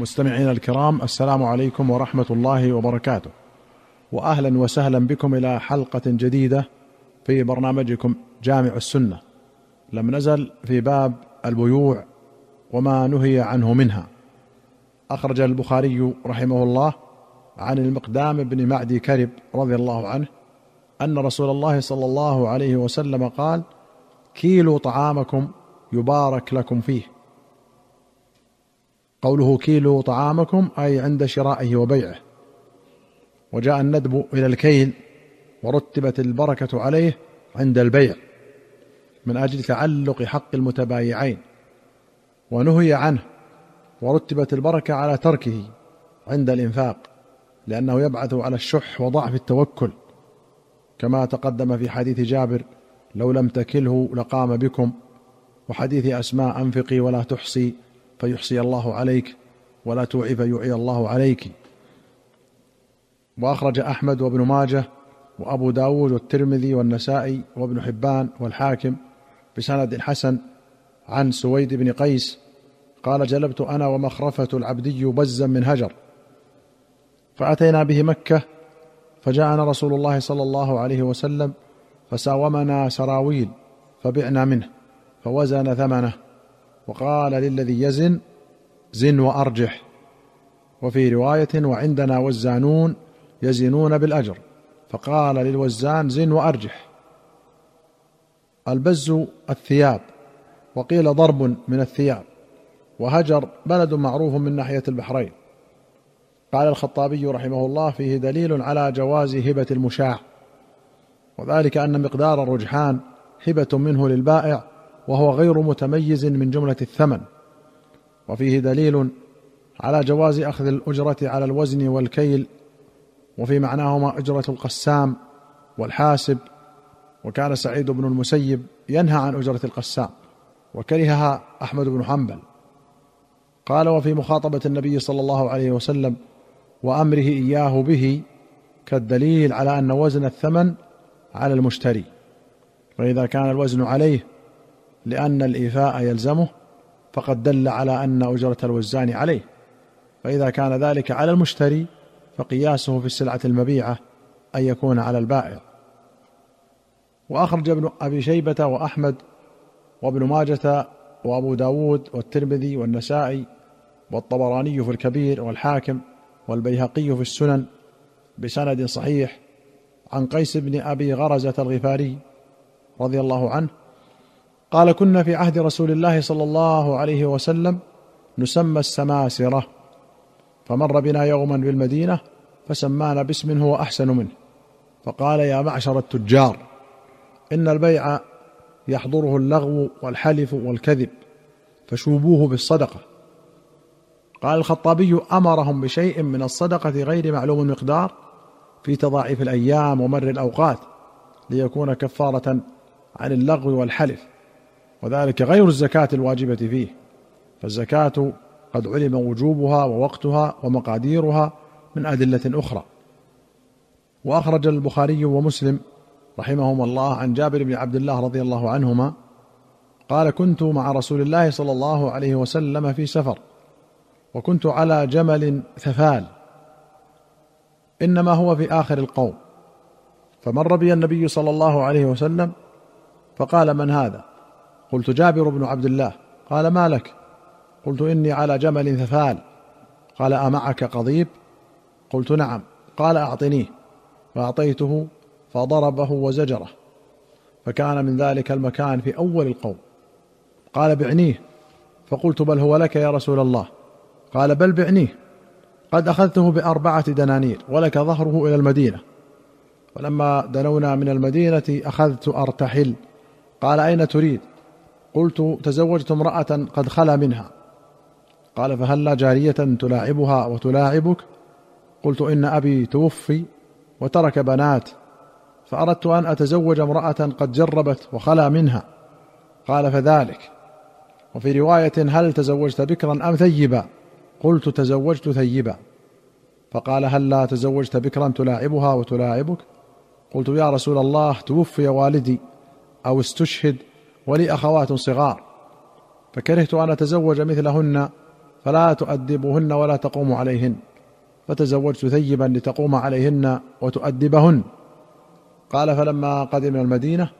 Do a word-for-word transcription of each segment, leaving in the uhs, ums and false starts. مستمعينا الكرام، السلام عليكم ورحمة الله وبركاته، وأهلا وسهلا بكم إلى حلقة جديدة في برنامجكم جامع السنة. لم نزل في باب البيوع وما نهي عنه منها. أخرج البخاري رحمه الله عن المقدام بن معدي كرب رضي الله عنه أن رسول الله صلى الله عليه وسلم قال: كيلوا طعامكم يبارك لكم فيه. قوله كيلوا طعامكم أي عند شرائه وبيعه. وجاء الندب إلى الكيل، ورتبت البركة عليه عند البيع من أجل تعلق حق المتبايعين، ونهي عنه ورتبت البركة على تركه عند الإنفاق، لأنه يبعث على الشح وضعف التوكل، كما تقدم في حديث جابر: لو لم تكله لقام بكم، وحديث أسماء: أنفقي ولا تحصي فيحصي الله عليك، ولا توعي فيوعي الله عليك. وأخرج أحمد وابن ماجه وأبو داود والترمذي والنسائي وابن حبان والحاكم بسند الحسن عن سويد بن قيس قال: جلبت أنا ومخرفة العبدي بزا من هجر، فأتينا به مكة، فجاءنا رسول الله صلى الله عليه وسلم فساومنا سراويل فبعنا منه، فوزن ثمنه وقال للذي يزن: زن وأرجح. وفي رواية: وعندنا وزانون يزنون بالأجر، فقال للوزان: زن وأرجح. البز الثياب، وقيل ضرب من الثياب، وهجر بلد معروف من ناحية البحرين. قال الخطابي رحمه الله: فيه دليل على جواز هبة المشاع، وذلك أن مقدار الرجحان هبة منه للبائع، وهو غير متميز من جملة الثمن. وفيه دليل على جواز أخذ الأجرة على الوزن والكيل، وفي معناهما أجرة القسام والحاسب، وكان سعيد بن المسيب ينهى عن أجرة القسام، وكرهها أحمد بن حنبل. قال: وفي مخاطبة النبي صلى الله عليه وسلم وأمره إياه به كالدليل على أن وزن الثمن على المشتري، فإذا كان الوزن عليه لأن الإيفاء يلزمه فقد دل على أن أجرة الوزان عليه، فإذا كان ذلك على المشتري فقياسه في السلعة المبيعة أن يكون على البائع. وأخرج ابن أبي شيبة وأحمد وابن ماجة وأبو داود والترمذي والنسائي والطبراني في الكبير والحاكم والبيهقي في السنن بسند صحيح عن قيس بن أبي غرزة الغفاري رضي الله عنه قال: كنا في عهد رسول الله صلى الله عليه وسلم نسمى السماسرة، فمر بنا يوما بالمدينة فسمانا باسم هو أحسن منه، فقال: يا معشر التجار، إن البيع يحضره اللغو والحلف والكذب، فشوبوه بالصدقة. قال الخطابي: أمرهم بشيء من الصدقة غير معلوم المقدار في تضاعف الأيام ومر الأوقات، ليكون كفارة عن اللغو والحلف، وذلك غير الزكاة الواجبة فيه، فالزكاة قد علم وجوبها ووقتها ومقاديرها من أدلة أخرى. وأخرج البخاري ومسلم رحمهما الله عن جابر بن عبد الله رضي الله عنهما قال: كنت مع رسول الله صلى الله عليه وسلم في سفر، وكنت على جمل ثفال، إنما هو في آخر القوم، فمر بي النبي صلى الله عليه وسلم فقال: من هذا؟ قلت: جابر بن عبد الله. قال: ما لك؟ قلت: إني على جمل ثفال. قال: أمعك قضيب؟ قلت: نعم. قال: أعطنيه. فأعطيته، فضربه وزجره، فكان من ذلك المكان في أول القوم. قال: بعنيه. فقلت: بل هو لك يا رسول الله. قال: بل بعنيه، قد أخذته بأربعة دنانير، ولك ظهره إلى المدينة، ولما دنونا من المدينة أخذت أرتحل. قال: أين تريد؟ قلت: تزوجت امرأة قد خلا منها. قال: فهلا جارية تلاعبها وتلاعبك؟ قلت: إن أبي توفي وترك بنات، فأردت أن أتزوج امرأة قد جربت وخلا منها. قال: فذلك. وفي رواية: هل تزوجت بكرا أم ثيبا؟ قلت: تزوجت ثيبا. فقال: هلا تزوجت بكرا تلاعبها وتلاعبك؟ قلت: يا رسول الله، توفي والدي أو استشهد، ولي أخوات صغار، فكرهت أن أتزوج مثلهن فلا تؤدبهن ولا تقوم عليهن، فتزوجت ثيبا لتقوم عليهن وتؤدبهن. قال فلما قدم المدينة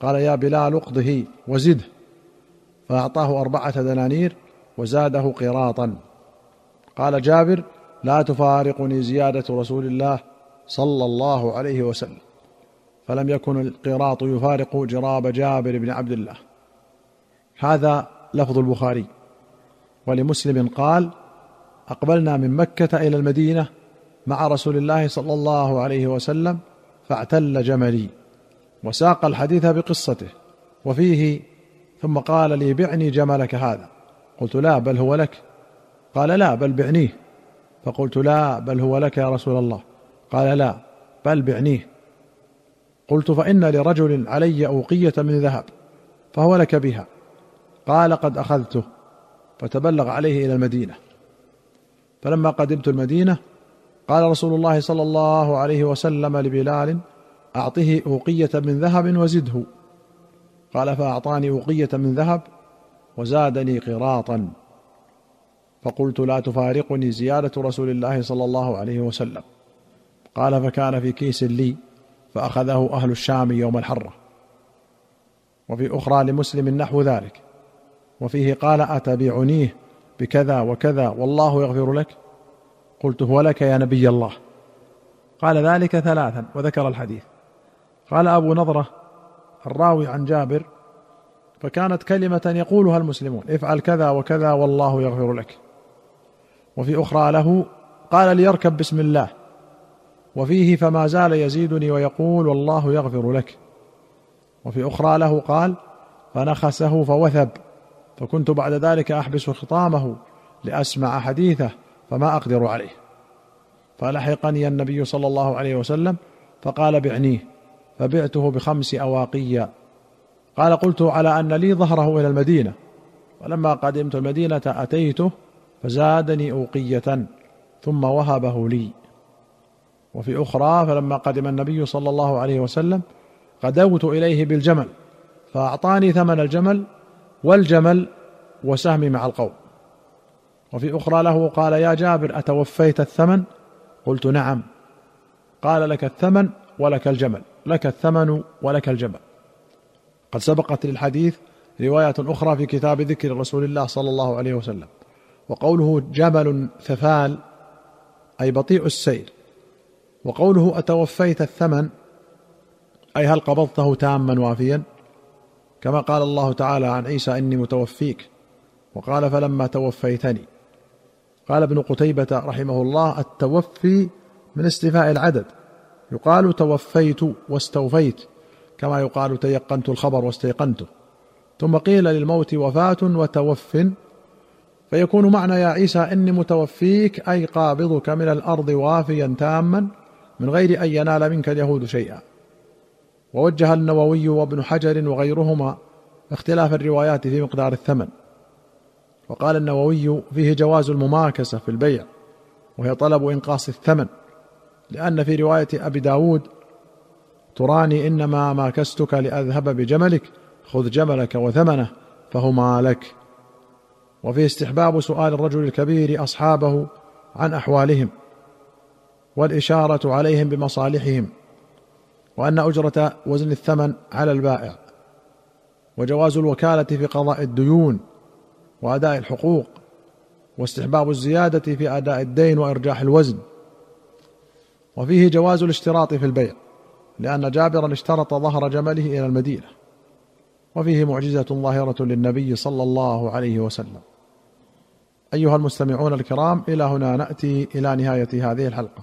قال يا بلال اقضه وزده، فأعطاه أربعة دنانير وزاده قراطا. قال جابر لا تفارقني زيادة رسول الله صلى الله عليه وسلم، فلم يكن القراط يفارق جراب جابر بن عبد الله. هذا لفظ البخاري. ولمسلم قال أقبلنا من مكة إلى المدينة مع رسول الله صلى الله عليه وسلم فاعتل جملي، وساق الحديث بقصته وفيه ثم قال لي بعني جملك هذا، قلت لا بل هو لك، قال لا بل بعنيه، فقلت لا بل هو لك يا رسول الله، قال لا بل بعنيه، قلت فإن لرجل علي أوقية من ذهب فهو لك بها، قال قد أخذته، فتبلغ عليه إلى المدينة. فلما قدمت المدينة قال رسول الله صلى الله عليه وسلم لبلال أعطه أوقية من ذهب وزده، قال فأعطاني أوقية من ذهب وزادني قراطا، فقلت لا تفارقني زيادة رسول الله صلى الله عليه وسلم. قال فكان في كيس لي فأخذه أهل الشام يوم الحرة. وفي أخرى لمسلم نحو ذلك، وفيه قال أتبيعنيه بكذا وكذا والله يغفر لك، قلت هو لك يا نبي الله. قال ذلك ثلاثا وذكر الحديث. قال أبو نظرة الراوي عن جابر فكانت كلمة يقولها المسلمون افعل كذا وكذا والله يغفر لك. وفي أخرى له قال ليركب بسم الله، وفيه فما زال يزيدني ويقول والله يغفر لك. وفي أخرى له قال فنخسه فوثب، فكنت بعد ذلك أحبس خطامه لأسمع حديثه فما أقدر عليه، فلحقني النبي صلى الله عليه وسلم فقال بعنيه، فبعته بخمس أواقية. قال قلت على أن لي ظهره إلى المدينة، ولما قدمت المدينة أتيته فزادني أوقية ثم وهبه لي. وفي أخرى فلما قدم النبي صلى الله عليه وسلم غدوت إليه بالجمل فأعطاني ثمن الجمل والجمل وسهمي مع القوم. وفي أخرى له قال يا جابر أتوفيت الثمن؟ قلت نعم. قال لك الثمن ولك الجمل، لك الثمن ولك الجمل. قد سبقت للحديث رواية أخرى في كتاب ذكر رسول الله صلى الله عليه وسلم، وقوله جمل ثفال أي بطيء السير، وقوله أتوفيت الثمن أي هل قبضته تاما وافيا، كما قال الله تعالى عن عيسى إني متوفيك، وقال فلما توفيتني. قال ابن قتيبة رحمه الله التوفي من استيفاء العدد، يقال توفيت واستوفيت، كما يقال تيقنت الخبر واستيقنته. ثم قيل للموت وفاة وتوف، فيكون معنى يا عيسى إني متوفيك أي قابضك من الأرض وافيا تاما من غير أن ينال منك اليهود شيئا. ووجه النووي وابن حجر وغيرهما اختلاف الروايات في مقدار الثمن. وقال النووي فيه جواز المماكسة في البيع، وهي طلب إنقاص الثمن، لأن في رواية أبي داود تراني إنما ماكستك لأذهب بجملك خذ جملك وثمنه فهما لك. وفيه استحباب سؤال الرجل الكبير أصحابه عن أحوالهم والإشارة عليهم بمصالحهم، وأن أجرة وزن الثمن على البائع، وجواز الوكالة في قضاء الديون وأداء الحقوق، واستحباب الزيادة في أداء الدين وإرجاح الوزن. وفيه جواز الاشتراط في البيع، لأن جابرا اشترط ظهر جمله إلى المدينة. وفيه معجزة ظاهرة للنبي صلى الله عليه وسلم. أيها المستمعون الكرام، إلى هنا نأتي إلى نهاية هذه الحلقة،